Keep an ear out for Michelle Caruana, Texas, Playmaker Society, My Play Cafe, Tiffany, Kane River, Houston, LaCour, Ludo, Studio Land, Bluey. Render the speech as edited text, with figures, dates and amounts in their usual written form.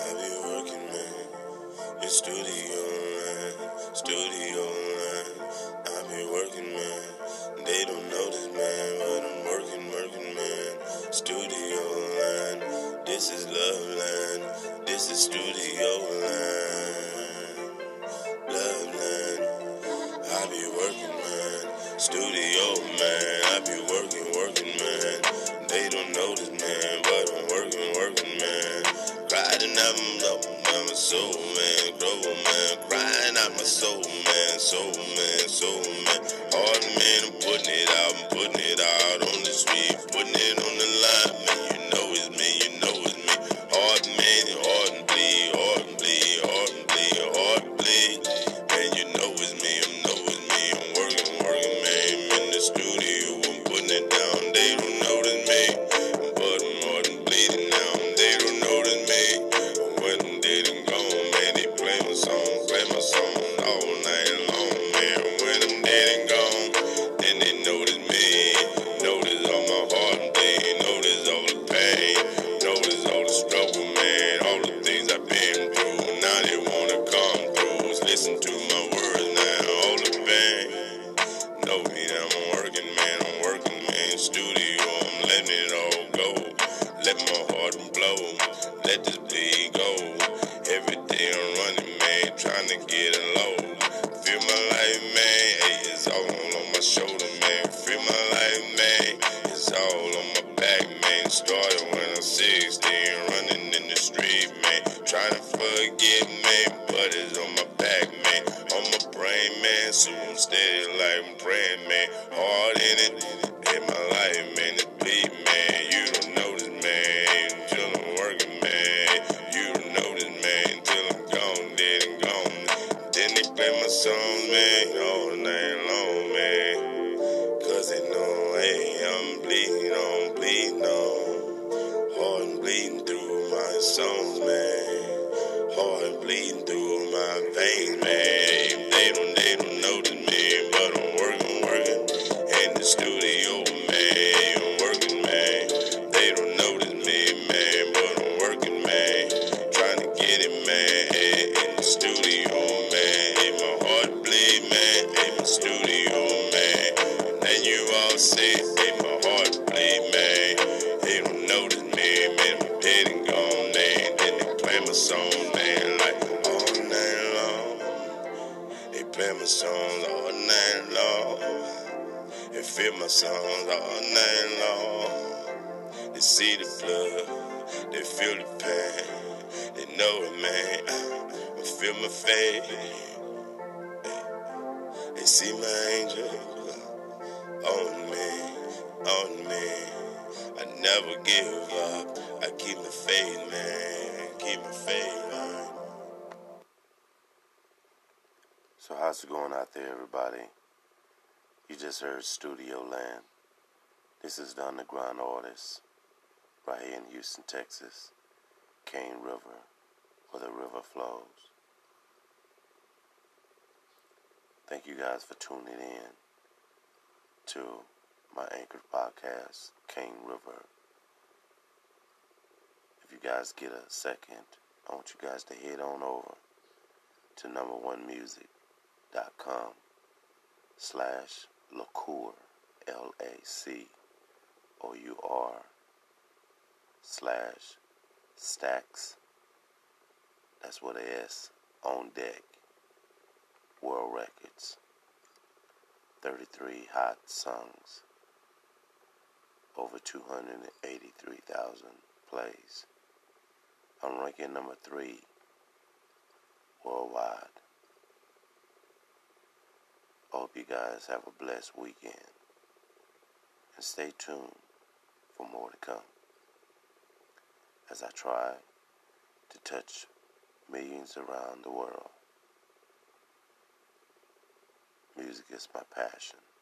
I be working, man. It's Studio Land, Studio Land. I be working, man. They don't notice, man, but I'm working, man. Studio Land, this is love land. This is Studio Land, love land. I be working, man. Studio, man. I be working, man. They don't notice, man, but I'm working, man. Crying out my soul, man, growing, man. Crying out my soul, man, soul, man. Hard, man, I'm putting it out on the street, putting it on the line, man. You know it's me. Hard, man, hard and bleed. Man, you know it's me. I'm working, man. I'm in the studio, I'm putting it down. They don't notice me, but I'm hard and bleeding now. They don't notice me. When they done gone, man, they play my song all night long, man. When I'm dead and gone, then they notice me. Notice all my heart and pain, notice all the pain, notice all the struggle, man. All the things I've been through, now they wanna come through. Listen to my words now, all the pain. Know me, I'm working, man. Studio, I'm letting it all go. Let my heart blow, let this bleed go. Every day I'm running, man, trying to get it low. Feel my life, man, hey, it's all on my shoulder, man. Feel my life, man, it's all on my back, man. Started when I'm 16, running in the street, man. Trying to forget, man, but it's on my back, man. On my brain, man, so I'm steady like I'm praying, man. Hard in it, in my life, man, it bleed, man. You don't notice, man, till I'm working, man. You don't notice, man, till I'm gone, dead and gone. Then they play my song, man, all night long, man. Cause they know, hey, I'm bleeding on. Hard and bleeding through my songs, man. Hard bleeding through my veins, man. They don't notice me, but I'm working in the studio, man. I'm working, man. They don't notice me, man, but I'm working, man. Trying to get it, man, in the studio, man. In my heart bleed, man, in my studio, man. And you all say, in my heart bleed, man. They don't notice me, man. I'm dead and gone, man. Then they play my song. Play my songs all night long. They feel my songs all night long. They see the blood, they feel the pain. They know it, man. I feel my faith. They see my angel on me. I never give up. I keep my faith, man. Keep my faith, man. So how's it going out there, everybody? You just heard Studio Land. This is the underground artist right here in Houston, Texas. Kane River, where the river flows. Thank you guys for tuning in to my anchor podcast, Kane River. If you guys get a second, I want you guys to head on over to number1music.com /LaCour, LaCour, /stacks, that's what it is, on deck, world records, 33 hot songs, over 283,000 plays. I'm ranking number 3 worldwide. I hope you guys have a blessed weekend and stay tuned for more to come as I try to touch millions around the world. Music is my passion.